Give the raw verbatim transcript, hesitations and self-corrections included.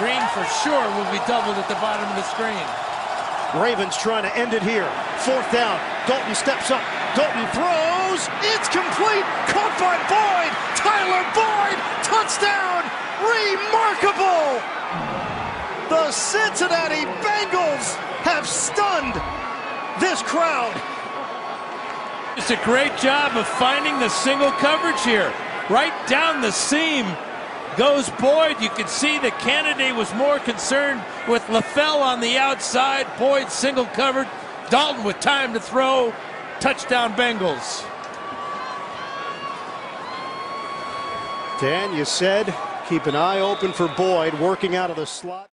Green for sure will be doubled at the bottom of the screen. Ravens trying to end it here. Fourth down. Dalton steps up. Dalton throws. It's complete. Caught by Boyd. Tyler Boyd. Touchdown. Remarkable. The Cincinnati Bengals have stunned this crowd. It's a great job of finding the single coverage here. Right down the seam goes Boyd. You can see that Kennedy was more concerned with LaFell on the outside. Boyd single covered. Dalton with time to throw. Touchdown Bengals. Dan, you said keep an eye open for Boyd working out of the slot.